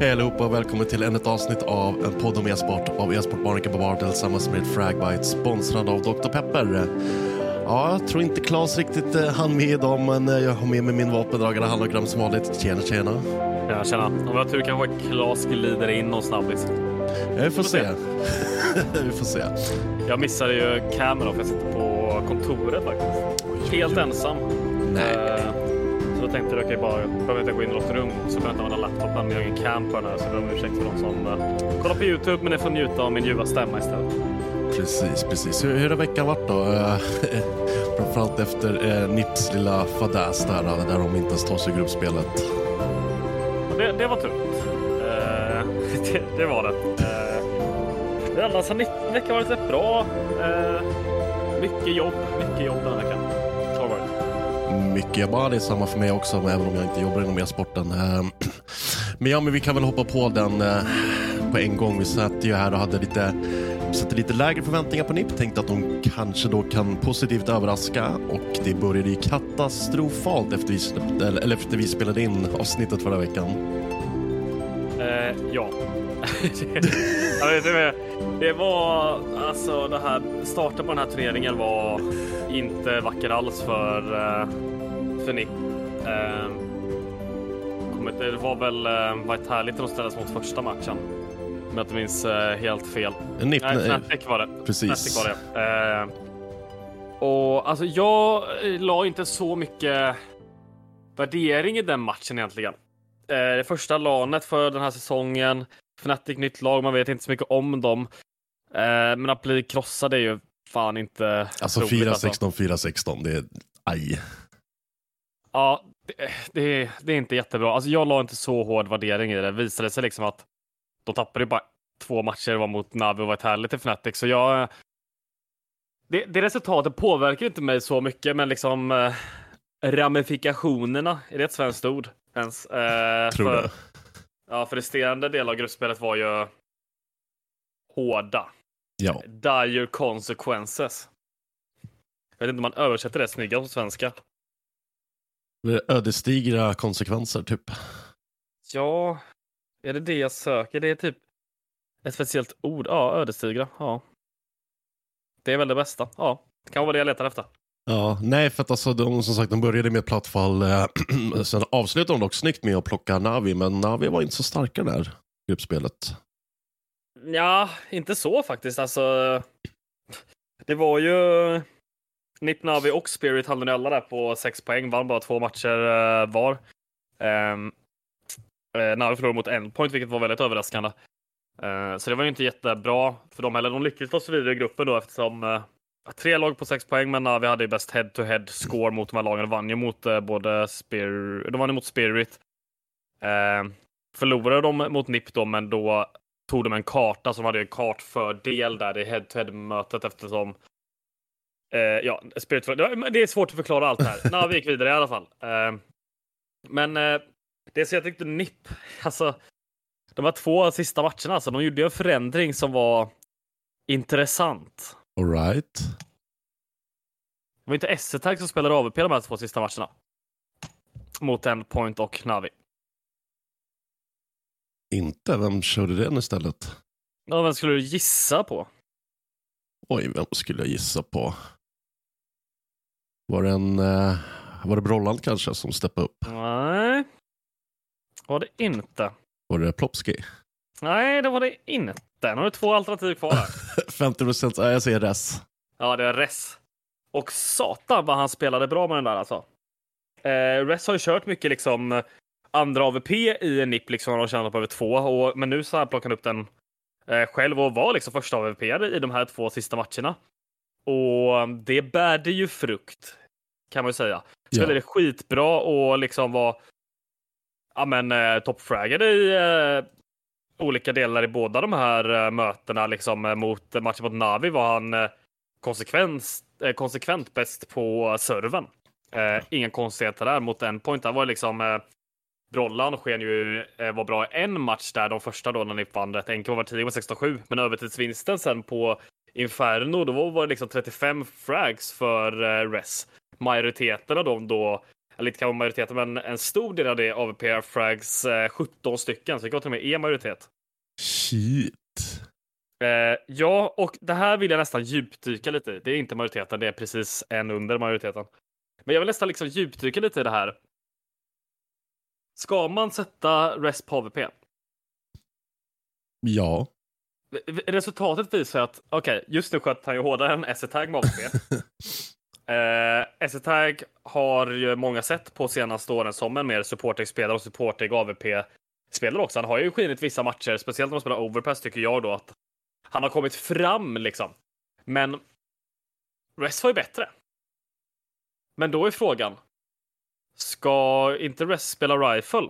Hej allihopa och välkommen till ännu ett avsnitt av en podd om e-sport av e-sport Monica Bavard tillsammans med Fragbite, sponsrad av Dr. Pepper. Ja, jag tror inte Klas riktigt hann med idag, men jag har med mig min vapendragare hologram som vanligt. Tjena. Ja, tjena. Om jag tror kan vara Klas glider in och snabbis. Vi får se. Vi får se. Jag missade ju kameran för jag sitter på kontoret faktiskt. Helt ensam. Nej. Så då tänkte jag att jag bara behöver inte gå in i något rum så behöver jag inte ha en laptop med egen cam på den här så jag behöver ursäkt för de som kollar på YouTube men jag får njuta av min ljuva stämma istället. Precis. Hur har veckan varit då? Framförallt efter NIPs lilla fadäs där de inte ens tar sig gruppspelet. Det var tungt. Det var det. Det andra så veckan varit rätt bra. Mycket jobb den här veckan. Mycket bara, det är samma för mig också, även om jag inte jobbar inom e-sporten. Men vi kan väl hoppa på den på en gång. Vi satt ju här och hade lite lägre förväntningar på NIP. Tänkte att de kanske då kan positivt överraska. Och det började ju katastrofalt efter vi spelade in avsnittet förra veckan. Ja. Det var alltså det här starten på den här turneringen var inte vacker alls för Nick. Det var väl varit härligt att de ställdes mot första matchen. Men jag minns helt fel. Fnatic var det. Precis. Var det. Och alltså jag la inte så mycket värdering i den matchen egentligen. Det första LANet för den här säsongen. Fnatic, nytt lag, man vet inte så mycket om dem. Men att bli krossade är ju fan inte... Alltså 4-16, det är... Aj. Ja, det är inte jättebra. Alltså jag la inte så hård värdering i det. Det visade sig liksom att de tappade bara 2 matcher var mot Navi och var ett härligt i Fnatic. Så jag... Det resultatet påverkar inte mig så mycket, men liksom... Ramifikationerna, är det ett svenskt ord? Ens, tror jag. Ja, för resterande del av gruppspelet var ju hårda. Ja. Dire consequences. Jag vet inte om man översätter det snygga på svenska. Ödesdigra konsekvenser, typ. Ja, är det det jag söker? Det är typ ett speciellt ord. Ja, ödesdigra. Ja. Det är väl det bästa. Ja, det kan vara det jag letar efter. Ja, nej för att alltså de som sagt de började med ett plattfall sen avslutade de dock snyggt med att plocka Navi, men Navi var inte så starka där gruppspelet. Ja, inte så faktiskt alltså. Det var ju NIP, Navi och Spirit hade nu alla där på 6 poäng, vann bara 2 matcher var. Navi förlorade mot Endpoint vilket var väldigt överraskande. Så det var ju inte jättebra för dem heller. De lyckades ta sig vidare i gruppen då eftersom 3 lag på 6 poäng, men vi hade ju bäst head-to-head score mot de här lagen. De vann ju mot både Spirit, förlorade de mot NIP då, men då tog de en karta som hade en kartfördel där i head-to-head-mötet eftersom Spirit, det är svårt att förklara allt här. Navi gick vidare i alla fall. Men det som jag tyckte NIP, alltså de här 2 sista matcherna, alltså, de gjorde en förändring som var intressant. All right. Det var inte SC-Tagg som spelade AWP de här 2 sista matcherna mot Endpoint och Navi. Inte? Vem körde den istället? Ja, vem skulle du gissa på? Oj, vem skulle jag gissa på? Var det Brollan kanske som steppade upp? Nej, var det inte. Var det Plopski? Nej, det var det inte. Nu har du 2 alternativ kvar här. 50%, ja, jag säger REZ. Ja, det är REZ. Och satan vad han spelade bra med den där alltså. REZ har ju kört mycket liksom andra AWP i en NIP liksom, och de tjänade på över 2. Men nu så här plockade han upp den själv och var liksom första AWP i de här 2 sista matcherna. Och det bärde ju frukt, kan man ju säga. Spelade skitbra och liksom var toppfraggade i olika delar i båda de här mötena liksom. Mot matchen mot Navi var han konsekvent bäst på serven. Ingen konstigheter där mot Endpoint. Han var liksom Brollan sken ju var bra en match där de första då när ni vann rätt enkelt var 10 och 16-7, men övertidsvinsten sen på Inferno då var det liksom 35 frags för REZ. Majoriteten av dem då, lite kan vara majoriteten, men en stor del av det AWP frags 17 stycken, så det går till och med majoritet. Shit. Ja, och det här vill jag nästan djupdyka lite i. Det är inte majoriteten, det är precis en under majoriteten. Men jag vill nästan liksom djupdyka lite i det här. Ska man sätta REZ på AWP? Ja. Resultatet visar att just nu sköt han ju hårdare än SC-Tagg med AWP. SC-Tagg har ju många sett på senaste åren som en mer supporting-spelare och supporting AWP-spelare också. Han har ju skinit vissa matcher, speciellt när man spelar overpass tycker jag då att han har kommit fram liksom. Men REZ var ju bättre. Men då är frågan, ska inte REZ spela rifle?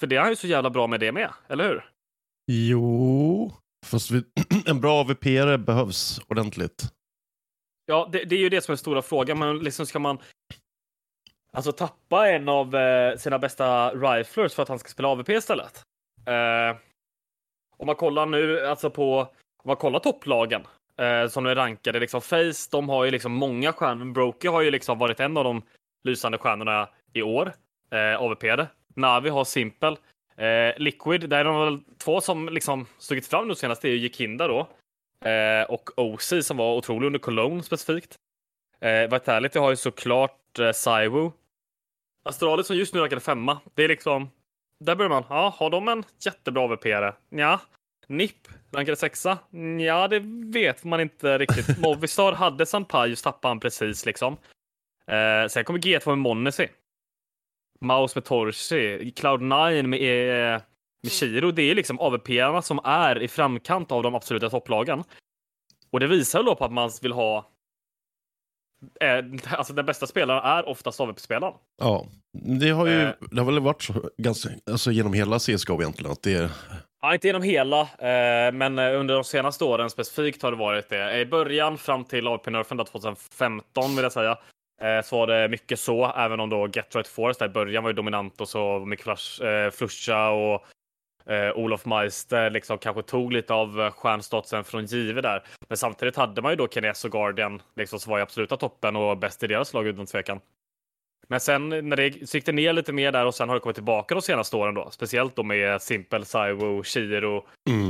För det är han ju så jävla bra med det med, eller hur? Jo, fast en bra AWP-are behövs ordentligt. Ja, det är ju det som är den stora frågan. Men liksom ska man alltså tappa en av sina bästa riflers för att han ska spela AWP istället? Om man kollar nu, alltså om man kollar topplagen som är rankade, liksom Face, de har ju liksom många stjärnor. Broker har ju liksom varit en av de lysande stjärnorna i år, AWP-ade. Navi har s1mple. Liquid, där är de 2 som liksom stuckit fram nu senast, det är ju Jekinda då. Och OC som var otrolig under Cologne specifikt. Vitality har ju såklart Saiwoo. Astralis som just nu rankade 5. Det är liksom, där börjar man, har de en jättebra AWP-are? Ja. NIP rankade 6. Ja, det vet man inte riktigt. Movistar hade Sampaj, just tappade han precis liksom. Sen kommer G2 med Monesi, MOUZ med Torsi, Cloud9 med Chiro. Det är liksom AWP-arna som är i framkant av de absoluta topplagen. Och det visar då på att man vill ha alltså den bästa spelaren är oftast AWP-spelaren. Ja, det har väl varit så, ganska, alltså genom hela CSGO egentligen att det är... Ja, inte genom hela, men under de senaste åren specifikt har det varit det. I början fram till AWP-nerfen 2015 vill jag säga, så var det mycket så, även om då Get Right Force där i början var ju dominant och så mycket Flusha och Olof Meister liksom kanske tog lite av stjärnstatsen från Give där. Men samtidigt hade man ju då Kenes och Guardian liksom som var i absoluta toppen och bäst i deras lag utan tvekan. Men sen när det gick det ner lite mer där och sen har det kommit tillbaka de senaste åren då. Speciellt då med s1mple, Saiwoo, Chiro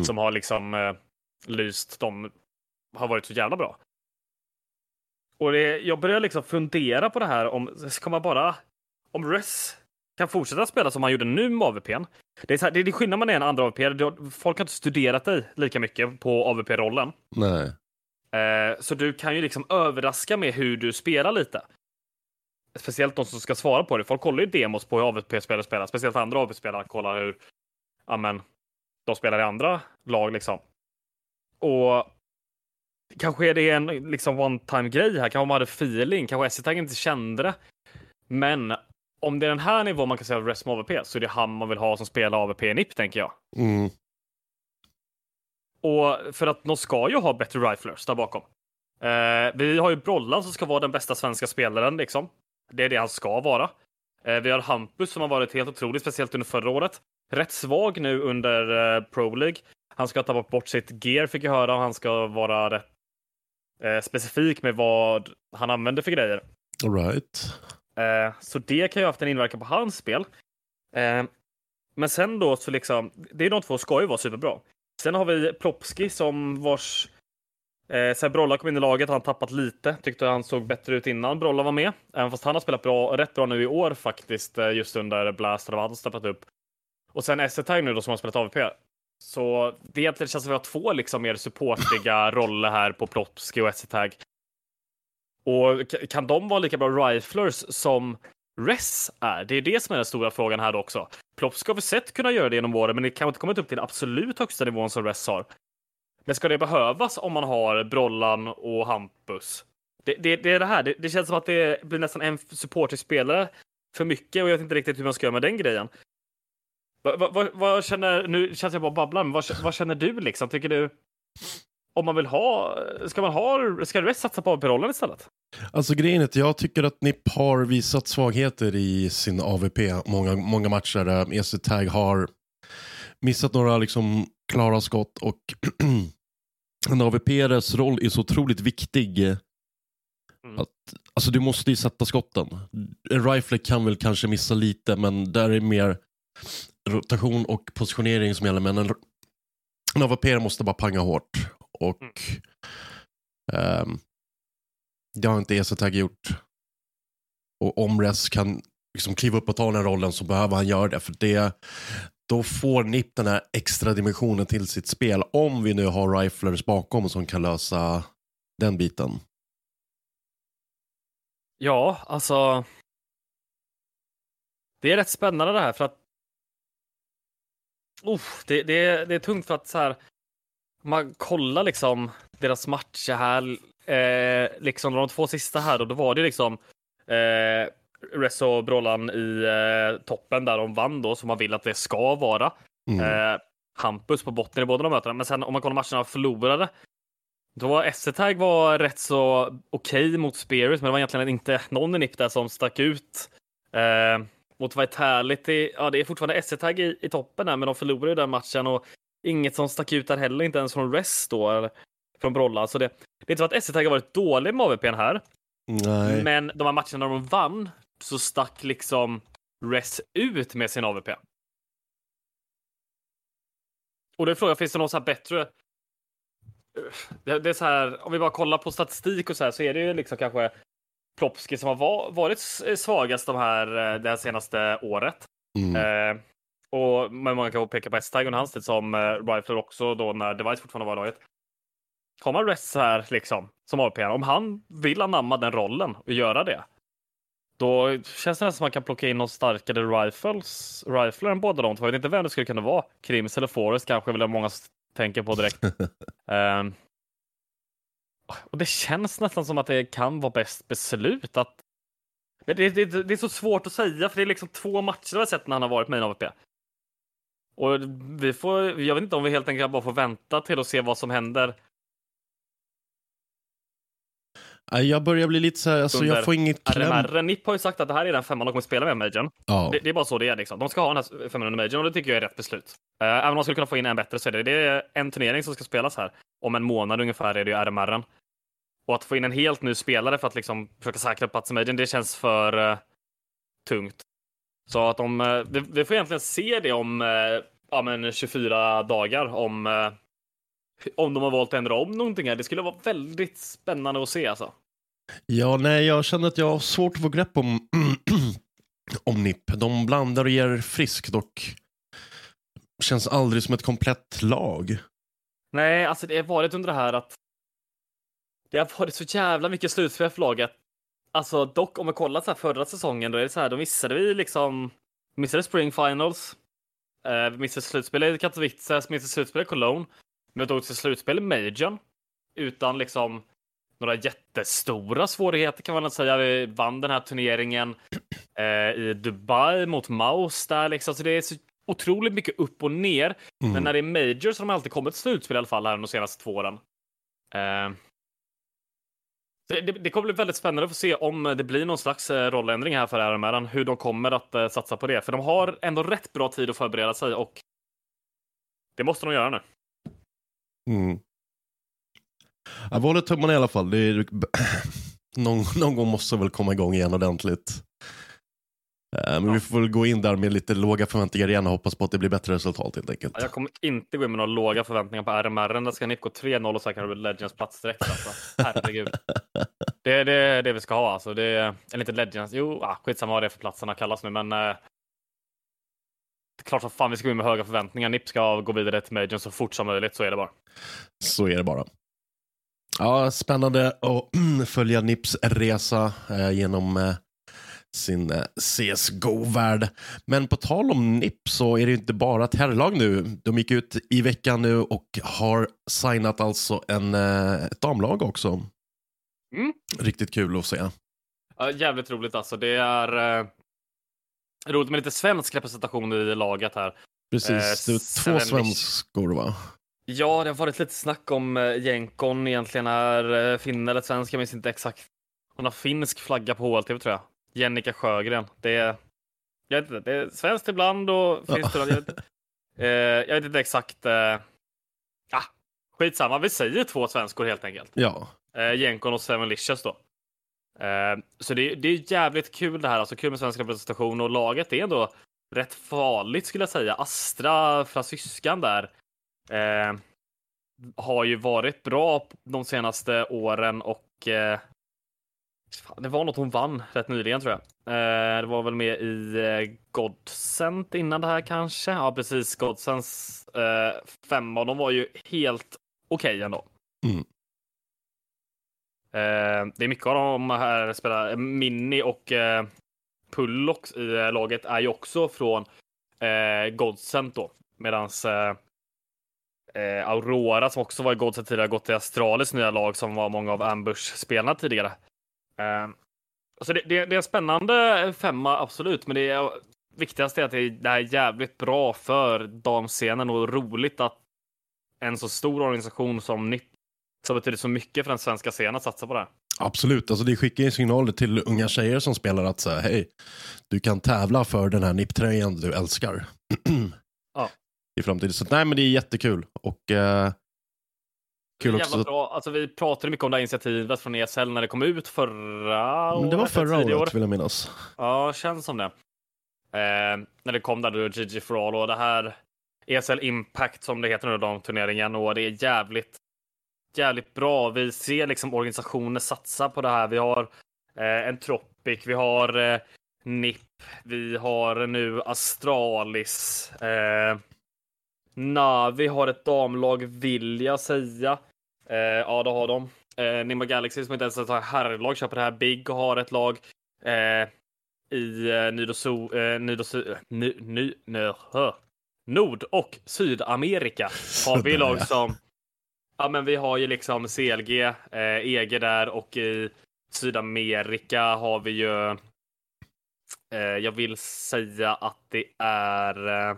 som har liksom lyst. De har varit så jävla bra. Och jag börjar liksom fundera på det här om REZ kan fortsätta spela som han gjorde nu med AWP:n. Det är skillnad man är en andra AWP. Folk har inte studerat dig lika mycket på AWP-rollen. Nej. Så du kan ju liksom överraska med hur du spelar lite. Speciellt de som ska svara på det. Folk kollar ju demos på hur AWP-spelare spelar. Speciellt andra AWP-spelare kollar hur de spelar i andra lag liksom. Och kanske är det en liksom one-time grej här. Kanske man hade feeling. Kanske SC-Tagg inte kände det. Men om det är den här nivån man kan säga rest med AVP, så är det han man vill ha som spelar AVP i NIP, tänker jag. Mm. Och för att de ska ju ha bättre riflers där bakom. Vi har ju Brollan som ska vara den bästa svenska spelaren liksom. Det är det han ska vara. Vi har Hampus som har varit helt otroligt, speciellt under förra året. Rätt svag nu under Pro League. Han ska ta bort sitt gear, fick jag höra. Han ska vara rätt specifik med vad han använder för grejer. All right. Så det kan ju ha haft en inverkan på hans spel. Men sen då så liksom, det är de två ska ju vara superbra. Sen har vi Plopski som vars sen Brolla kom in i laget, han tappat lite. Tyckte han såg bättre ut innan Brolla var med. Även fast han har spelat bra, rätt bra nu i år faktiskt, just under Blast där han steppat upp. Och sen SC-Tagg nu då som har spelat AVP. Så det egentligen känns som att vi har två liksom mer supportiga roller här på Plopski och SC-Tagg. Och kan de vara lika bra riflers som REZ är? Det är det som är den stora frågan här också. Plopski har vi sett kunna göra det genom åren, men det kanske inte kommit upp till absolut högsta nivån som REZ har. Men ska det behövas om man har Brollan och Hampus? Det är det här. Det känns som att det blir nästan en supporterspelare för mycket, och jag vet inte riktigt hur man ska göra med den grejen. Vad känner, nu känns jag bara babblar, men vad känner du liksom? Tycker du, om man vill ha, ska du satsa på AVP-rollen istället? Alltså grejen är att jag tycker att NIP har visat svagheter i sin AVP många matcher där SC-Tagg har missat några liksom klara skott, och en AVP:s roll är så otroligt viktig. Att, alltså du måste ju sätta skotten. En rifle kan väl kanske missa lite, men där är mer rotation och positionering som gäller, men en AVP måste bara panga hårt, och det har inte SC-Tagg gjort. Och om REZ kan liksom kliva upp och ta den rollen, så behöver han göra det, för det då får NIP den här extra dimensionen till sitt spel, om vi nu har riflers bakom som kan lösa den biten. Ja, alltså det är rätt spännande det här, för att det är tungt, för att så här, man kollar liksom deras matcher här liksom de två sista här, och då var det liksom REZ och Brollan i toppen där de vann då, som man vill att det ska vara. Hampus på botten i båda de mötena. Men sen om man kollar matcherna förlorade, då var SC-Tagg var rätt så okej mot Spirit, men det var egentligen inte någon i NIP där som stack ut. Mot Vitality, ja, det är fortfarande SC-Tagg i toppen där, men de förlorade ju den matchen, och inget som stack ut där heller, inte ens från REZ då, eller från Brollan. Så det är inte så att SC-Tagg har varit dålig med AVP:n här. Nej. Men de här matcherna när de vann, så stack liksom REZ ut med sin AVP. Och då är frågan, finns det någon så här bättre? Det är så här, om vi bara kollar på statistik och så här, så är det ju liksom kanske Plopski som har varit svagast det här senaste året. Och man kan peka på SC-Tagg och hans tid som rifler också då, när Device fortfarande var laget. Har man REZ här liksom som AVP, om han vill anamma den rollen och göra det, då känns det som man kan plocka in någon starkare rifler än båda de två. Jag vet inte vem det skulle kunna vara. Krims eller Forest kanske, väl många tänker på direkt. Och det känns nästan som att det kan vara bäst beslut. Det är så svårt att säga, för det är liksom två matcher jag har sett när han har varit med i AVP. Och jag vet inte om vi helt enkelt bara får vänta till och se vad som händer. Jag börjar bli lite så här, alltså jag får inget kläm. RMR, NIP har ju sagt att det här är den femman de kommer spela med Major. Oh. Det är bara så det är liksom. De ska ha den här femman under Major, och det tycker jag är rätt beslut. Även om de skulle kunna få in en bättre, så är det är en turnering som ska spelas här. Om en månad ungefär är det ju RMR:en. Och att få in en helt ny spelare för att liksom försöka säkra plats i Major, det känns för tungt. Så att vi får egentligen se det om 24 dagar, om de har valt att ändra om någonting här. Det skulle vara väldigt spännande att se, alltså. Ja, nej, jag känner att jag har svårt att få grepp om NIP. De blandar och ger frisk, dock känns aldrig som ett komplett lag. Nej, alltså det har varit under det här att det har varit så jävla mycket slutspel för laget. Alltså dock, om vi kollar så här förra säsongen, då är det så här, då missade vi liksom Spring Finals. missade slutspelet Katowice, missade slutspelet Cologne, men tog till slutspel Major utan liksom några jättestora svårigheter kan man säga. Vi vann den här turneringen i Dubai mot MOUZ där liksom, så det är så otroligt mycket upp och ner. Mm. Men när det är Major så har de alltid kommit till slutspel i alla fall här de senaste 2 åren. Det kommer bli väldigt spännande att få se om det blir någon slags rolländring här för RMR, hur de kommer att satsa på det. För de har ändå rätt bra tid att förbereda sig och det måste de göra nu. Mm. Ja, valet tog man i alla fall. Det är... någon gång måste väl komma igång igen ordentligt. Men vi får väl gå in där med lite låga förväntningar igen och hoppas på att det blir bättre resultat helt enkelt. Ja, jag kommer inte gå in med några låga förväntningar på RMR. Där ska NIP gå 3-0 och säkert Legends plats direkt alltså. Herregud. Det är det vi ska ha alltså. Det är inte Legends. Jo, skitsamma vad det är för platserna kallas nu. Men det är klart att fan vi ska gå in med höga förväntningar. NIP ska gå vidare till Major så fort som möjligt. Så är det bara. Så är det bara. Ja, spännande att följa NIPs resa genom... sin CSGO-värld. Men på tal om NIP så är det inte bara ett herrlag nu. De gick ut i veckan nu och har signat alltså ett damlag också. Mm. Riktigt kul att se. Ja, jävligt roligt alltså. Det är roligt med lite svensk representation i laget här. Precis, det är 2 svenskor va? Ja, det har varit lite snack om Jenkon egentligen är finne eller svensk, jag minns inte exakt. Hon har finsk flagga på HLTV tror jag. Jennica Sjögren. Det är svenskt ibland och finns det. Jag vet inte exakt. Skitsamma. Vi säger 2 svenskor helt enkelt. Ja. Jenkon och s1mple då. Så det är jävligt kul det här. Alltså kul med svensk representation och laget är ändå rätt farligt skulle jag säga. Astra, fransyskan där har ju varit bra de senaste åren och det var något hon vann rätt nyligen tror jag. Det var väl med i Godsent innan det här kanske. Ja precis, Godsents 5 av dem var ju helt okej ändå. Mm. Det är mycket av dem här spelar Mini och Pullox i laget är ju också från Godsent då. Medans Aurora som också var i Godsent tidigare gått till Astralis nya lag som var många av Ambush-spelarna tidigare. Alltså det är en spännande 5, absolut. Men det viktigaste är att det är jävligt bra för damscenen och roligt att en så stor organisation som NIP som betyder så mycket för den svenska scenen att satsa på det. Absolut, alltså det skickar ju signaler till unga tjejer som spelar att säga hej, du kan tävla för den här NIP-tröjan du älskar i framtiden. Så nej men det är jättekul och... Kul också. Jävla bra. Alltså, vi pratade mycket om det här initiativet från ESL när det kom ut förra året. Det var förra året vill jag minnas. Ja, känns som det. När det kom där då GG for All och det här ESL Impact som det heter nu då, turneringen och det är jävligt bra. Vi ser liksom organisationer satsa på det här. Vi har Entropic, vi har NIP, vi har nu Astralis, Navi har ett damlag vill jag säga. Ja, det har de. Nigma Galaxy som inte ens har herrlag köper det här. Big har ett lag i Nord- och Sydamerika. Har vi lag som... Ja, men vi har ju liksom CLG, EG där och i Sydamerika har vi ju... jag vill säga att det är...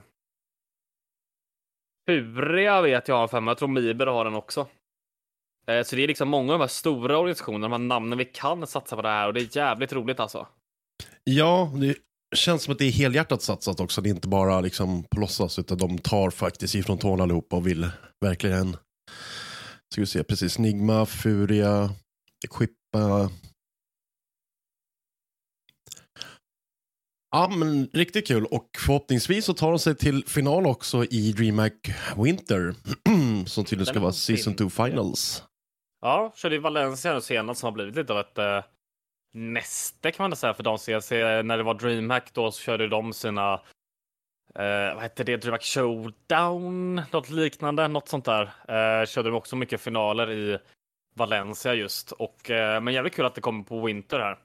Furia vet jag har en 5, jag tror Miber har den också. Så det är liksom många av de här stora organisationerna, de här namnen vi kan satsa på det här och det är jävligt roligt alltså. Ja, det känns som att det är helhjärtat satsat också, det är inte bara liksom på låtsas utan de tar faktiskt ifrån tårna allihopa och vill verkligen. Ska vi se, precis, Nigma, Furia, Equipa. Ja, men riktigt kul och förhoppningsvis så tar de sig till final också i DreamHack Winter som tydligen ska vara Season 2 Finals. Ja, körde i Valencia nu senast som har blivit lite av ett näste kan man säga för de ser när det var DreamHack då så körde de sina vad heter det? DreamHack Showdown något liknande, något sånt där. Körde de också mycket finaler i Valencia just och men jävligt kul att det kommer på Winter här.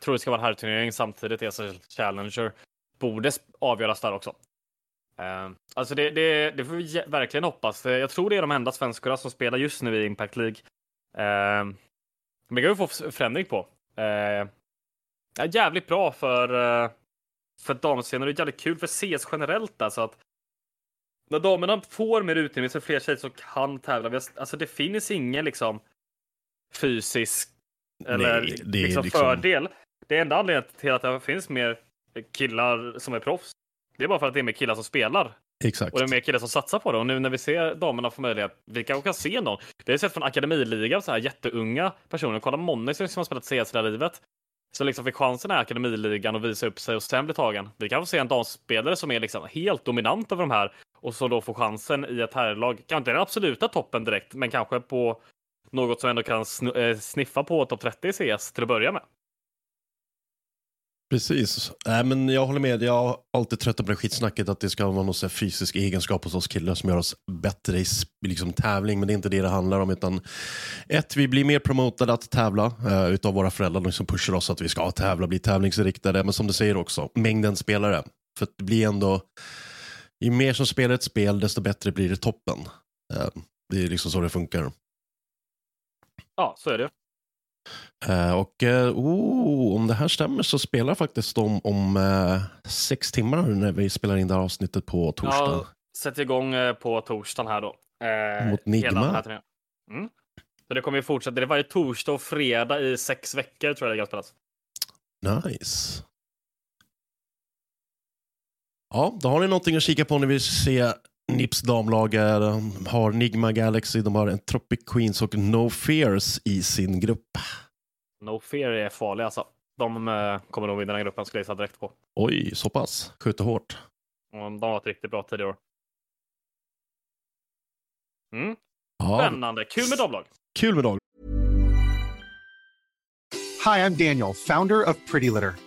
Tror det ska vara en herrturnering samtidigt. ESL Challenger borde avgöras där också. Alltså det får vi verkligen hoppas. För jag tror det är de enda svenskorna som spelar just nu i Impact League. Men kan vi få förändring på. Är jävligt bra för damscenen, och det är jävligt kul för CS generellt. Alltså att när damerna får mer utrymme så fler tjejer som kan tävla. Alltså det finns ingen liksom fysisk eller liksom fördel. Det är enda anledningen till att det finns mer killar som är proffs. Det är bara för att det är mer killar som spelar. Exakt. Och det är mer killar som satsar på det. Och nu när vi ser damerna få möjlighet, vi kanske kan se någon. Vi har sett från akademiligan så här jätteunga personer. Kolla Moni som har spelat CS hela livet. Så liksom fick chansen i akademiligan och visa upp sig och sen blir tagen. Vi kan få se en damspelare som är liksom helt dominant över de här. Och som då får chansen i ett herrlag. Kanske inte den absoluta toppen direkt, men kanske på något som ändå kan sniffa på topp 30 i CS till att börja med. Precis. Nej, men jag håller med. Jag har alltid tröttat på det skitsnacket att det ska vara någon sån fysisk egenskap hos oss killar som gör oss bättre i liksom tävling, men det är inte det det handlar om, utan vi blir mer promotade att tävla utav våra föräldrar, de som pushar oss att vi ska tävla, bli tävlingsriktade, men som du säger också, mängden spelare. För att det blir ändå, ju mer som spelar ett spel, desto bättre blir det toppen. Det är liksom så det funkar. Ja, så är det. Om det här stämmer så spelar faktiskt de om 6 timmar när vi spelar in det här avsnittet på torsdag. Ja, sätter igång på torsdagen här då. Mot Nigma. Så det kommer ju fortsätta. Det är varje torsdag och fredag i 6 veckor tror jag det kan spelas. Nice. Ja, då har ni någonting att kika på när vi ser Nips damlag. De har Nigma Galaxy, de har en Tropic Queens och No Fears i sin grupp. No Fear är farliga alltså. De kommer nog vinna den gruppen, skulle jag säga direkt på. Oj, så pass. Skjuter hårt. De har varit riktigt bra tidigare år. Spännande. Kul med damlag. Kul med damlag. Hi, I'm Daniel, founder of Pretty Litter.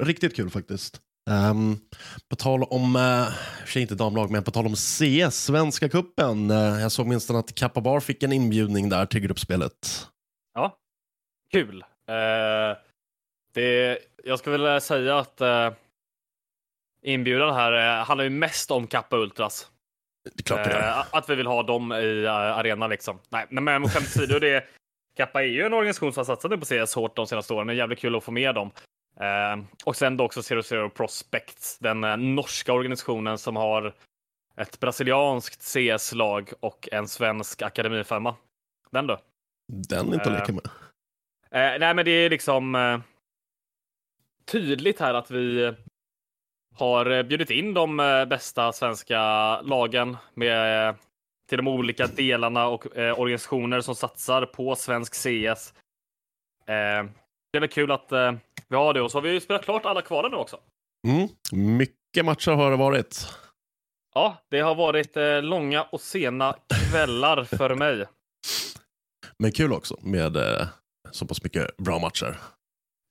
Riktigt kul faktiskt. På tal om inte damlag, men på tal om CS, Svenska Cupen. Jag såg minst att Kappa Bar fick en inbjudning där till gruppspelet. Ja, kul. Jag skulle vilja säga att inbjudan här handlar ju mest om Kappa Ultras. Det är klart det är. Att vi vill ha dem i arenan liksom. Nej, men mot skämt sidor, det är Kappa är ju en organisation som har satsat på CS hårt de senaste åren. Det är jävligt kul att få med dem. Och sen då också 00 Prospects, den norska organisationen som har ett brasilianskt CS-lag och en svensk akademifemma. Den då? Den är inte att leka med. Nej, men det är liksom tydligt här att vi har bjudit in de bästa svenska lagen med till de olika delarna och organisationer som satsar på svensk CS. Det är kul att vi har det, och så har vi ju spelat klart alla kvalen nu också. Mycket matcher har det varit. Ja, det har varit långa och sena kvällar för mig. Men kul också med så pass mycket bra matcher.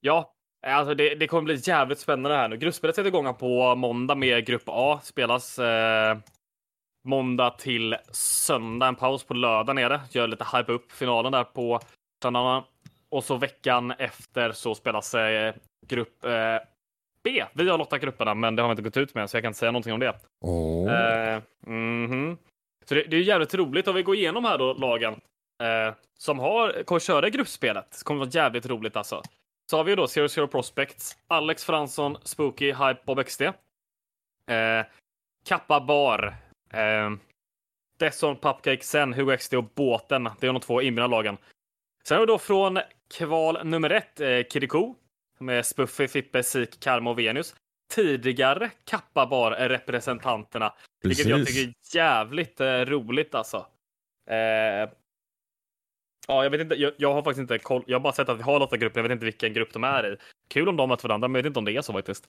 Ja, alltså det kommer bli jävligt spännande här nu. Gruppspelet sätter igång på måndag med grupp A. Spelas måndag till söndag. En paus på lördag nere. Gör lite hype upp finalen där på söndag. Och så veckan efter så spelas grupp B. Vi har lottat grupperna, men det har vi inte gått ut med, så jag kan inte säga någonting om det. Så det är jävligt roligt om vi går igenom här då lagen. Som kommer köra gruppspelet. Det kommer vara jävligt roligt alltså. Så har vi då 00 Prospects, Alex Fransson, Spooky, Hype, Bob XD, Kappa Bar, Desson, Pupcake, Sen, Hugo XD och Båten. Det är de två inbjudna lagen. Sen har vi då från kval nummer 1 Kiriko med Spuffy, Fippe, Sik, Karma och Venus. Tidigare Kappa Bar är representanterna. Precis. Vilket jag tycker är jävligt roligt alltså. Ja, jag vet inte, jag har faktiskt inte koll. Jag har bara sett att vi har låta grupper, jag vet inte vilken grupp de är i. Kul om de möter varandra, men jag vet inte om det är så faktiskt.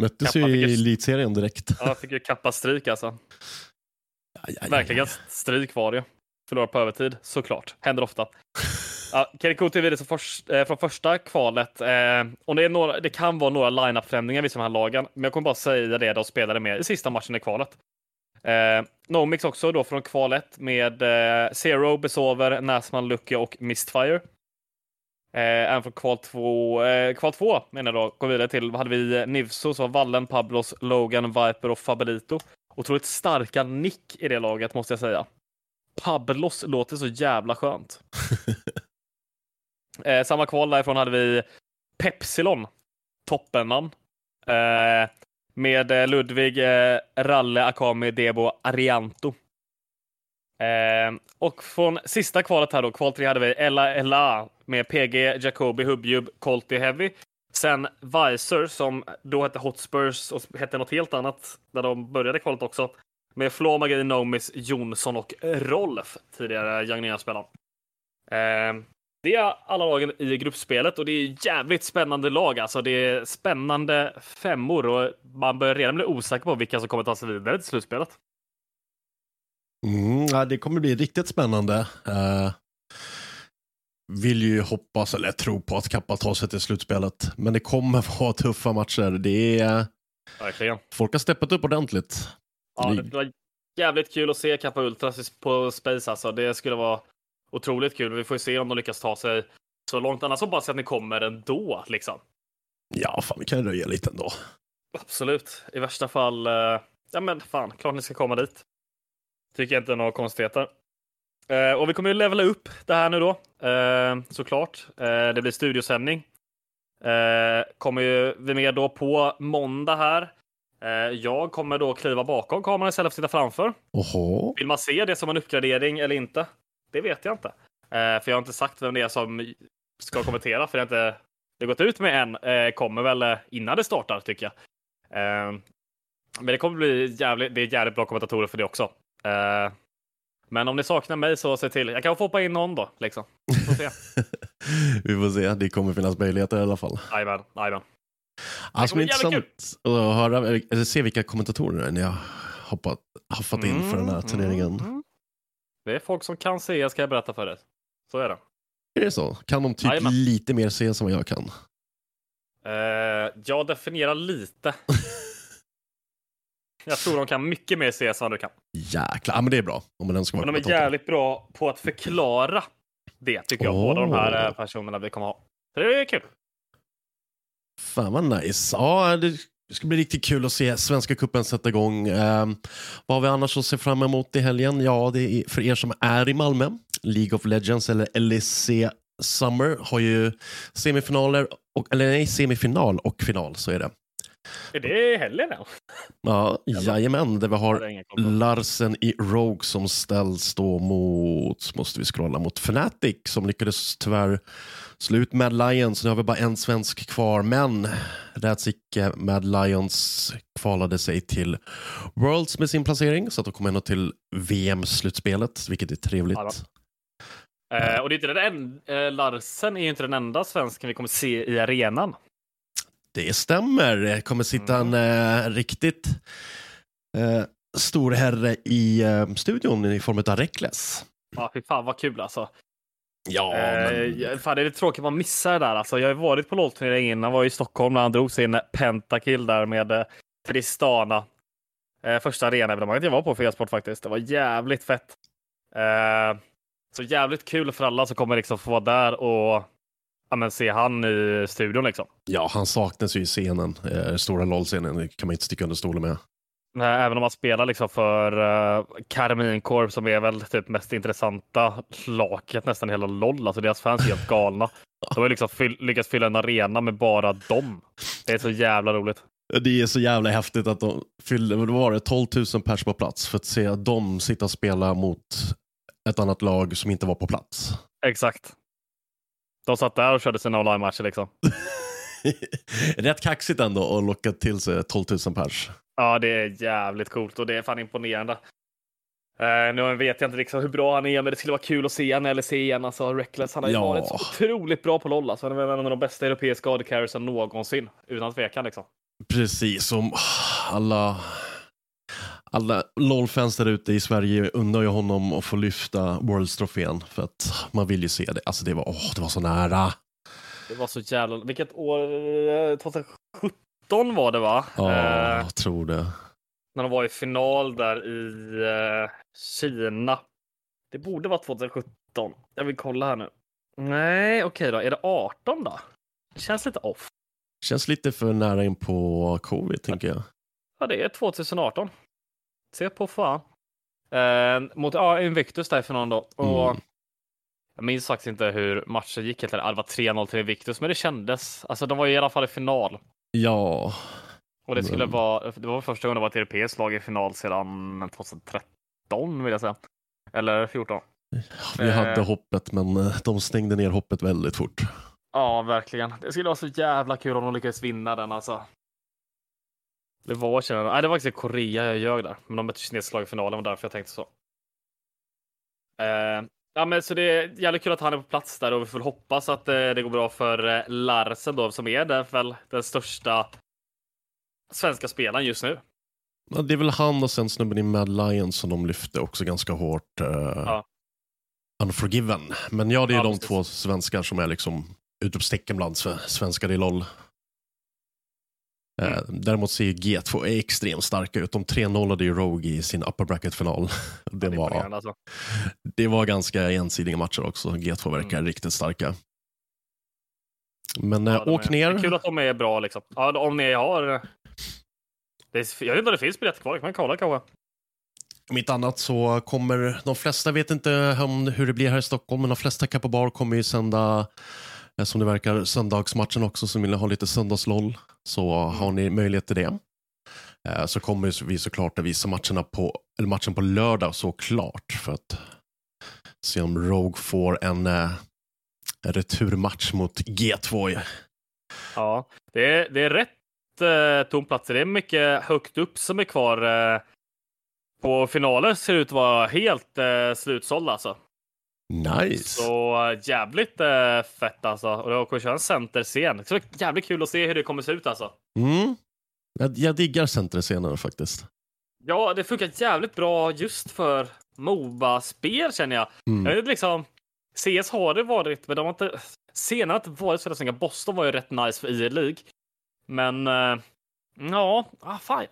Möttes ju i elitserien direkt. Ja, jag fick ju Kappa stryk alltså. Verkligen stryk var det. Förlorar på övertid, såklart. Händer ofta. Ja, Kerikoti är vidare från första kvalet. Och det kan vara några line-up-förändringar vid de här lagen, men jag kommer bara säga det de spelade med i sista matchen i kvalet. Nomix också då från kvalet med Zero, Besover, Näsman, Lucky och Mistfire. Även från kval 2 menar jag då, går vidare till hade vi Nivso, så Vallen, Pablos, Logan, Viper och Fabelito. Otroligt starka nick i det laget måste jag säga. Pablos låter så jävla skönt. Samma kval därifrån hade vi Pepsilon, toppenman. Med Ludvig, Ralle, Akami, Debo, Arianto. Och från sista kvalet här då, kval 3 hade vi Ella med PG, Jacobi, Hubjub, Colty, Heavy. Sen Visor som då hette Hotspurs och hette något helt annat där de började kvalet också. Med Flo, Magi, Nomis, Jonsson och Rolf, tidigare Jagnéa-spelaren. Det är alla lagen i gruppspelet och det är jävligt spännande lag. Alltså det är spännande femmor och man börjar redan bli osäker på vilka som kommer ta sig vidare till slutspelet. Ja, det kommer bli riktigt spännande. Vill ju hoppas eller tro på att Kappa tar sig till slutspelet. Men det kommer vara tuffa matcher. Det är... Verkligen. Folk har steppat upp ordentligt. Ja, det var jävligt kul att se Kappa Ultras på Space alltså. Det skulle vara... Otroligt kul, vi får se om de lyckas ta sig så långt, annars hoppas jag att ni kommer ändå liksom. Ja fan, vi kan röja lite ändå. Absolut, i värsta fall. Ja men fan, klart ni ska komma dit. Tycker jag inte några konstigheter. Och vi kommer ju levela upp det här nu då. Såklart, det blir studiosändning. Kommer ju vi med då på måndag här. Jag kommer då kliva bakom kameran istället för att sitta framför. Oho. Vill man se det som en uppgradering eller inte? Det vet jag inte. För jag har inte sagt vem det är som ska kommentera. För det har gått ut med en. Kommer väl innan det startar tycker jag. Men det kommer bli jävligt bra kommentatorer för det också. Men om ni saknar mig så se till. Jag kan få hoppa in någon då. Liksom. Vi får se. Det kommer finnas möjligheter i alla fall. Jajamän. Alltså det är intressant att höra, eller se vilka kommentatorer ni har hoppat in för den här turneringen. Det är folk som kan se, jag ska berätta för dig. Så är det. Är det så? Kan de typ lite mer se som jag kan? Jag definierar lite. Jag tror de kan mycket mer se som du kan. Jäklar, men det är bra. Om den ska vara, men de är jävligt bra på att förklara det, tycker jag. Båda de här personerna vi kommer ha. Så det är kul. Fan vad nice. Ja, det Det ska bli riktigt kul att se Svenska Cupen sätta igång. Vad har vi annars att se fram emot i helgen? Ja, det är, för er som är i Malmö, League of Legends eller LEC Summer har ju semifinal och final, så är det. Är det heller då? Ja, jajamän, där vi har Larsen i Rogue som ställs då mot, måste vi scrolla, mot Fnatic som lyckades tyvärr slut med Lions. Nu har vi bara en svensk kvar, men Rädsicke med Lions kvalade sig till Worlds med sin placering, så att de kommer ändå till VM-slutspelet, vilket är trevligt. Ja, och det är inte den Larsen är ju inte den enda svensken vi kommer se i arenan. Det stämmer. Det kommer sitta en riktigt stor herre i studion i form av Reckless. Ja, fy fan vad kul alltså. Ja, men... fan, det är lite tråkigt man missar där alltså. Jag har varit på LOL-turnering innan, var i Stockholm när han drog sin pentakill där med Tristana. Första arenaevenemanget jag var på för e-sport faktiskt. Det var jävligt fett. Så jävligt kul för alla som kommer liksom få vara där och ja, men se han i studion liksom. Ja, han saknas ju i scenen. Stora LOL-scenen, det kan man inte sticka under stolen med. Nej, även om man spelar liksom för Karmin Corp som är väl typ mest intressanta laget nästan hela LOL. Alltså deras fans är helt galna. De har liksom lyckats fylla en arena med bara dem. Det är så jävla roligt. Det är så jävla häftigt att de fyllde, det var 12 000 pers på plats för att se att de sitta och spela mot ett annat lag som inte var på plats. Exakt. De satt där och körde sina online-matcher liksom. Rätt kaxigt ändå och lockat till sig 12 000 pers. Ja, det är jävligt coolt och det är fan imponerande. Nu vet jag inte liksom hur bra han är, men det skulle vara kul att se han eller se igen. Alltså, Reckless, han har ju varit så otroligt bra på LOL. Alltså, han är en av de bästa europeiska AD-carriers någonsin, utan tvekan liksom. Precis, som alla LOL-fans där ute i Sverige undrar ju honom att få lyfta Worlds-trofén för att man vill ju se det. Alltså det var, det var så nära. Det var så jävla... Vilket år? 2017 var det va? Ja, jag tror det. När de var i final där i Kina. Det borde vara 2017. Jag vill kolla här nu. Nej, okej då. Är det 18 då? Det känns lite off. Känns lite för nära in på covid, tänker jag. Ja, det är 2018. Se på fan. Mot Invictus där för någon då. Och jag minns faktiskt inte hur matchen gick. Det var 3-0 till Invictus, men det kändes. Alltså de var ju i alla fall i final. Ja. Och det skulle vara, det var första gången det var ett europeiskt lag i final sedan 2013 vill jag säga. Eller 14. Vi hade hoppet, men de stängde ner hoppet väldigt fort. Ja, verkligen. Det skulle vara så jävla kul om de lyckades vinna den alltså. Det var Kina. Nej, det var faktiskt Korea jag gör där. Men de mötte kinesiska lag i finalen, och därför jag tänkte så. Ja, men så det är jävligt kul att han är på plats där, och vi får hoppas att det går bra för Larsen då, som är där, väl den största svenska spelaren just nu. Ja, det är väl han och sen snubben i Mad Lions som de lyfte också ganska hårt. Unforgiven. Men ja, det är de precis. Två svenskar som är liksom utropstecken bland svenskar i LOL. Däremot ser ju G2 är extremt starka ut. De 3-0-ade ju Rogue i sin upper bracket-final. Det var ganska ensidiga matcher också. G2 verkar riktigt starka. Men åk ner. Det är kul att de är bra liksom. Ja, om ni har... jag vet inte om det finns biljetter kvar. Kan man kolla kanske? Om inte annat så kommer... De flesta vet inte hur det blir här i Stockholm. Men de flesta Kappabar kommer ju sända... Som det verkar söndagsmatchen också, som vill ha lite söndagsloll, så har ni möjlighet till det. Så kommer vi såklart att visa matchen på lördag såklart, för att se om Rogue får en returmatch mot G2. Ja, det är rätt tom plats. Det är mycket högt upp som är kvar. På finalen ser det ut att vara helt slutsåld alltså. Nice. Så jävligt fett alltså. Och då kommer vi köra en centerscen. Så jävligt kul att se hur det kommer se ut alltså. Jag diggar centerscener faktiskt. Ja, det funkar jävligt bra just för MOBA-spel känner jag. Jag vet liksom, CS har det varit, men de har inte senare att varit för att sänka. Boston var ju rätt nice för E-League. Men fan.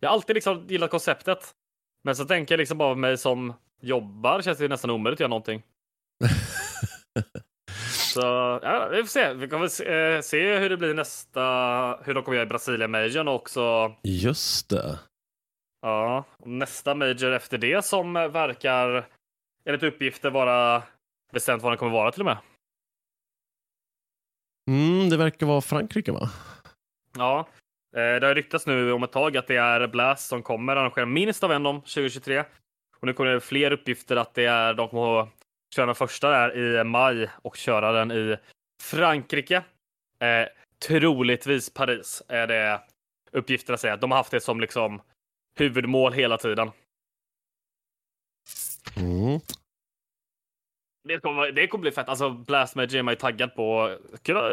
Jag har alltid liksom gillat konceptet. Men så tänker jag liksom bara mig som jobbar, känns det nästan omöjligt att göra någonting. Så ja, vi får se. Vi kommer se hur det blir nästa, hur de kommer göra i Brasilien Major också. Just det. Ja, nästa Major efter det som verkar enligt uppgifter vara bestämt vad den kommer vara till och med. Mm, det verkar vara Frankrike, va? Ja, det har ryktats nu om ett tag att det är Blast som kommer arrangera minst av en om 2023. Och nu kommer det fler uppgifter att det är de kommer att köra den första där i maj och köra den i Frankrike. Troligtvis Paris är det uppgifterna säger. De har haft det som liksom huvudmål hela tiden. Mm. Det kommer bli fett. Alltså Blast med Gemi är taggad på.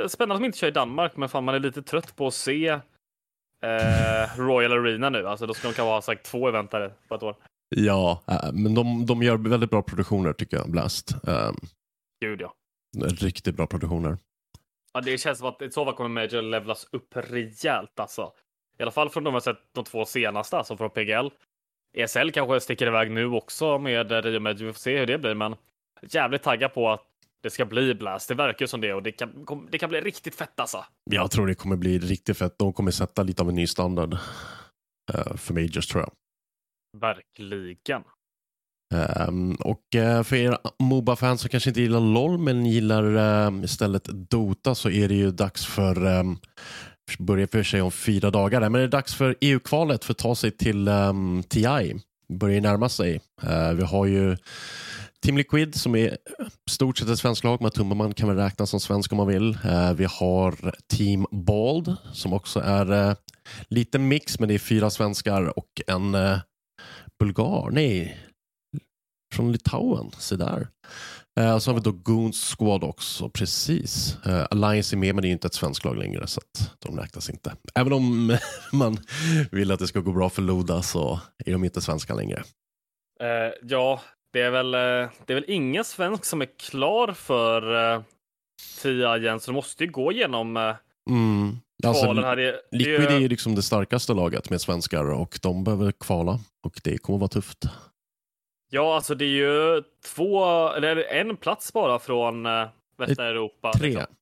Spännande att de inte kör i Danmark, men fan man är lite trött på att se Royal Arena nu. Alltså då ska de kanske ha sagt 2 event där på ett år. Ja, men de gör väldigt bra produktioner tycker jag, Blast. Gud ja. Riktigt bra produktioner. Ja, det känns som att Sova kommer Major levlas upp rejält alltså. I alla fall från de har sett de 2 senaste, alltså från PGL. ESL kanske sticker iväg nu också med Rio Major, vi får se hur det blir, men jävligt taggad på att det ska bli Blast. Det verkar ju som det och det kan bli riktigt fett alltså. Jag tror det kommer bli riktigt fett. De kommer sätta lite av en ny standard för Majors tror jag. Verkligen. Och för er MOBA-fans som kanske inte gillar LOL men gillar istället Dota så är det ju dags för börja för sig om 4 dagar. Men det är dags för EU-kvalet för att ta sig till TI. Börjar närma sig. Vi har ju Team Liquid som är stort sett ett svenskt lag. Matumbaman kan väl räknas som svensk om man vill. Vi har Team Bald som också är lite mix men det är 4 svenskar och en bulgar, nej från Litauen, så där. Så har vi då Goons Squad också, precis. Alliance är med, men det är ju inte ett svenskt lag längre så att de räknas inte. Även om man vill att det ska gå bra för Loda så är de inte svenska längre. Ja, det är väl ingen svensk som är klar för TIA igen, så de måste ju gå igenom alltså, Liquid är ju liksom det starkaste laget med svenskar och de behöver kvala och det kommer vara tufft. Ja, alltså det är ju 2 eller en plats bara från västra Europa. 3. Liksom.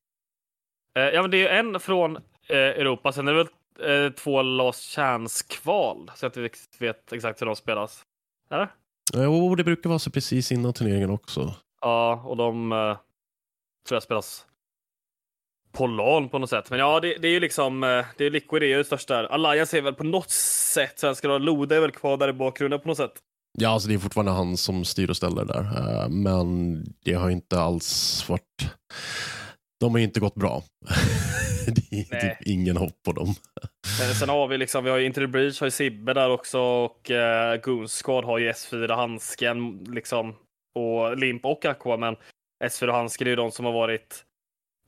Ja, men det är ju en från Europa, sen är det väl 2 last chance kval så att vi vet exakt hur de spelas. Eller? Jo, det brukar vara så precis innan turneringen också. Ja, och de tror jag spelas Pollan på något sätt. Men ja, det är ju liksom det är Liquid, det är ju störst där. Alliance är väl på något sätt så ska Loda är väl kvar där i bakgrunden på något sätt. Ja, alltså det är fortfarande han som styr och ställer där. Men det har inte alls varit. De har ju inte gått bra. Det är typ ingen hopp på dem. Men sen har vi liksom, vi har ju Inter Breach, har ju Sibbe där också och Goons Squad har ju S4 Handsken liksom och Limp och Aqua, men S4 Handsken är ju de som har varit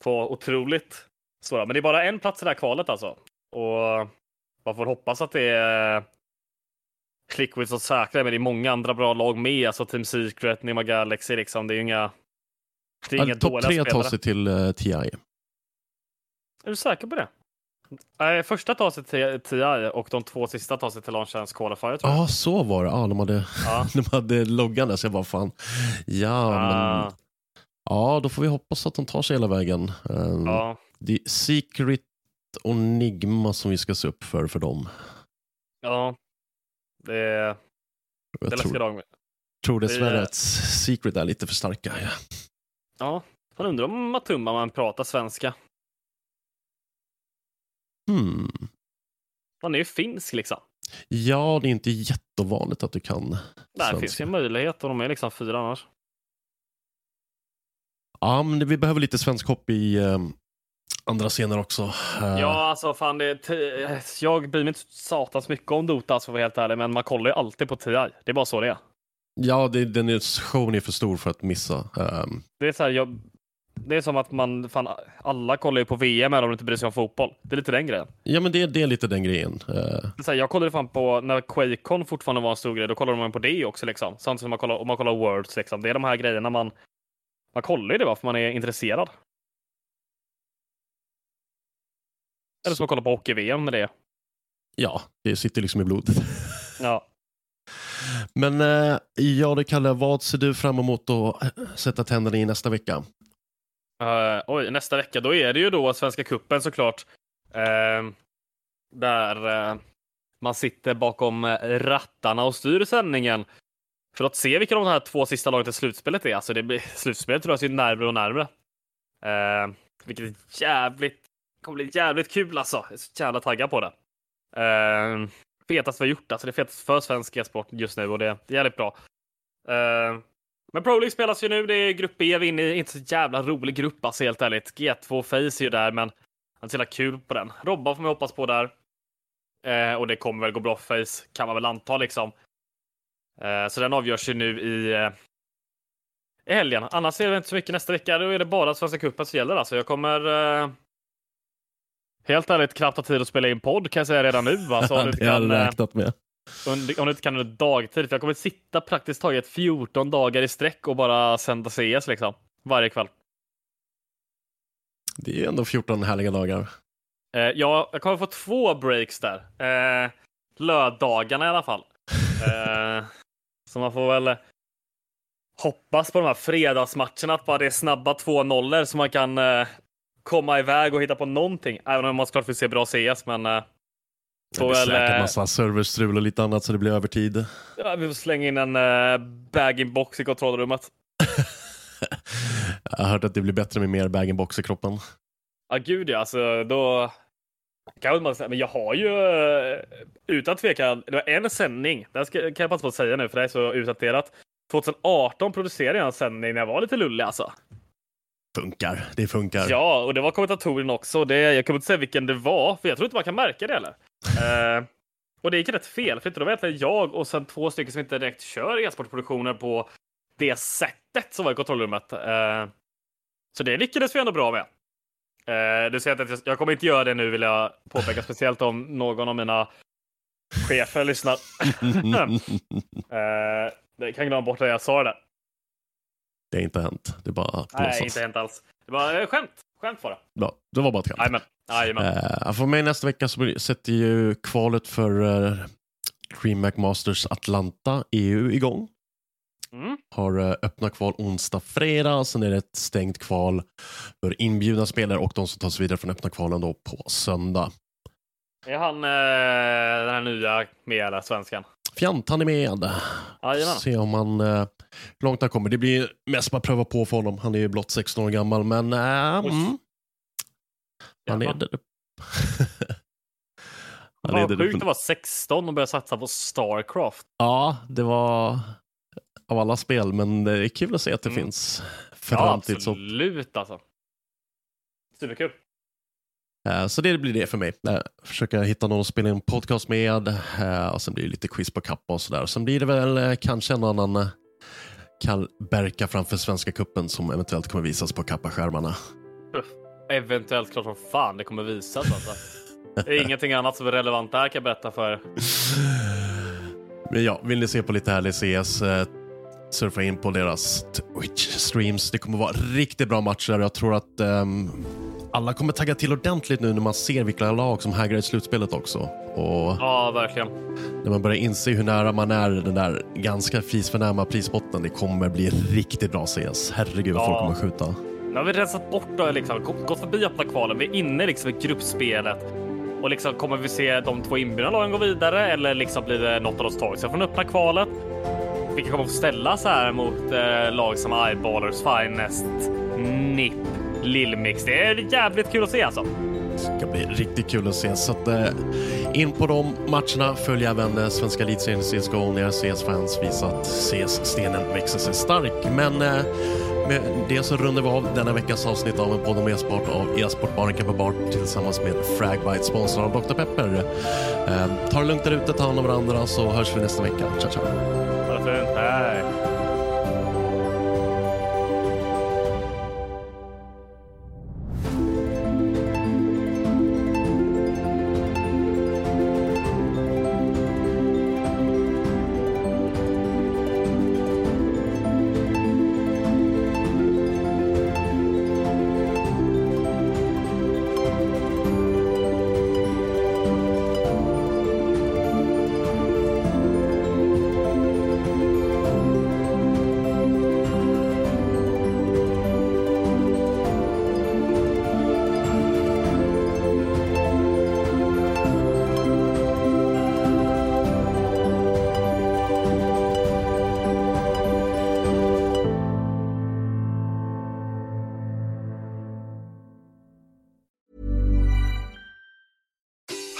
på otroligt svåra. Men det är bara en plats i det här kvalet alltså. Och man får hoppas att det är Liquid som säkrar, men det är många andra bra lag med. Alltså Team Secret, Nigma Galaxy liksom. Det är ju inga dåliga spelare. Topp 3 tar sig till TI. Är du säker på det? Första tar sig till TI och de 2 sista tar sig till Launch Chance Qualifier tror jag. Ja, så var det. Ja, de hade loggan där så jag bara fan. Men ja, då får vi hoppas att de tar sig hela vägen. Ja. Det är Secret och Nigma som vi ska se upp för dem. Ja, det är läskiga dag med. Tror dessvärre att Secret är lite för starka. Ja, man undrar om Matumba man pratar svenska. Han är ju finsk liksom. Ja, det är inte jättevanligt att du kan svenska. Det finns ju en möjlighet och de är liksom 4 annars. Ja, men vi behöver lite svensk hopp i andra scener också. Ja, alltså fan, jag bryr mig inte satans mycket om Dota, så var helt ärlig, men man kollar ju alltid på TI. Det är bara så det är. Ja, den showen är för stor för att missa. Det är så här, det är som att man, fan, alla kollar ju på VM eller om de inte bryr sig om fotboll. Det är lite den grejen. Ja, men det är lite den grejen. Det är så här, jag kollade fan på, när QuakeCon fortfarande var en stor grej, då kollade man på det också liksom. Samtidigt som man kollar Worlds liksom. Det är de här grejerna man kollar ju det bara för man är intresserad. Eller så man kollar på hockey-VM med det. Ja, det sitter liksom i blodet. Ja. Men ja, det Kalle, vad ser du fram emot att sätta tänderna i nästa vecka? Oj, nästa vecka då är det ju då Svenska Cupen såklart. Där man sitter bakom rattarna och styr sändningen för att se vilka de här två sista lagen till slutspelet är. Alltså det blir, slutspelet tror jag är närmare och närmare. Vilket är kommer bli jävligt kul alltså. Jag är så jävla taggad på det. Fetast vi har gjort, alltså det är fetast för svensk e-sport just nu och det är jävligt bra. Men Pro League spelas ju nu, det är grupp E, vi är inne i inte så jävla rolig grupp alltså helt ärligt. G2 Face är ju där, men det är så jävla kul på den. Robban får man hoppas på där. Och det kommer väl gå bra för Face, kan man väl anta liksom. Så den avgörs ju nu i helgen. Annars är det inte så mycket nästa vecka, då är det bara Svenska Cupen som gäller alltså. Jag kommer... Helt ärligt knappt ha tid att spela in podd kan jag säga redan nu. Alltså, om du kan, med. Om du inte kan under dagtid. För jag kommer sitta praktiskt taget 14 dagar i sträck och bara sända CS liksom. Varje kväll. Det är ju ändå 14 härliga dagar. Ja, jag kommer få 2 breaks där. Lördagarna i alla fall. Så man får väl hoppas på de här fredagsmatcherna. Att bara det är snabba 2-0 så man kan... komma iväg och hitta på någonting. Även om man såklart vill se bra CS, men... Det är säkert massa serverstrul och lite annat så det blir övertid. Ja, vi får slänga in en bag-in-box i kontrollrummet. Jag har hört att det blir bättre med mer bag-in-box i kroppen. Ja, gud ja. Alltså, då... Kan man säga, men jag har ju... Utan tvekan... Det var en sändning. Det kan jag passa på att säga nu, för det är så utdaterat. 2018 producerade jag en sändning när jag var lite lullig, alltså. Det funkar. Ja, och det var kommentatorn också. Jag kommer inte säga vilken det var, för jag tror inte man kan märka det heller. Och det gick rätt fel, för då var egentligen jag och sen 2 stycken som inte direkt kör e-sportproduktioner på det sättet som var i kontrollrummet. Så det lyckades vi ändå bra med. Du ser att jag kommer inte göra det nu, vill jag påpeka, speciellt om någon av mina chefer lyssnar. Jag kan glömma bort det jag sa där. Det har inte hänt. Det bara blåsas. Nej, inte hänt alls. Det var skämt för det. Ja, det var bara ett skämt. Amen. För mig nästa vecka så sätter ju kvalet för Dream Mac Masters Atlanta EU igång. Har öppna kval onsdag, fredag. Sen är det ett stängt kval för inbjudna spelare och de som tas vidare från öppna kvalen då på söndag. Är han den här nya med svenskan? Fjant, han är med. Se om han långt han kommer. Det blir mest bara pröva på för honom. Han är ju blott 16 år gammal, men han är där uppe. Han är där uppe. Det var 16 och började satsa på StarCraft. Ja, det var av alla spel, men det är kul att se att det finns framtid. Ja, absolut alltså. Superkul. Så det blir det för mig. Försöka hitta någon att spela en podcast med. Och sen blir det lite quiz på kappa och sådär. Sen blir det väl kanske en annan kallberka framför Svenska Cupen som eventuellt kommer visas på kappa-skärmarna. Eventuellt, klart som fan det kommer visas alltså. Det är ingenting annat som är relevant där kan jag berätta för er. Men ja, vill ni se på lite härlig CS, surfa in på deras Twitch-streams. Det kommer vara riktigt bra matcher. Jag tror att... alla kommer tagga till ordentligt nu när man ser vilka lag som hägrar i slutspelet också. Och ja, verkligen. När man börjar inse hur nära man är den där ganska fisförnäma prisbotten, det kommer bli riktigt bra CS. Herregud vad folk kommer skjuta. Nu har vi rensat bort då, liksom, gått förbi öppna kvalen. Vi är inne liksom, i gruppspelet. Och liksom, kommer vi se de 2 inbjudna lagen gå vidare? Eller liksom, blir det något av oss tag? Så från öppna kvalet, vilka kommer att ställa så här mot lag som Eyeballers, Finest, NIP, Lillmix. Det är jävligt kul att se alltså. Det ska bli riktigt kul att se. Så att, in på de matcherna. Följ även svenska elitserien CSGO. När CS-fans visat CS-stenen växer sig stark. Men med det så rundar vi av denna veckans avsnitt av en podd om e-sport av e-sport Monica Bavard tillsammans med Fragbite, sponsor av Dr. Pepper. Ta det lugnt där ute, ta hand om varandra, så hörs vi nästa vecka. Ciao, ciao. Ha det fint. Hej.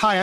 Hi,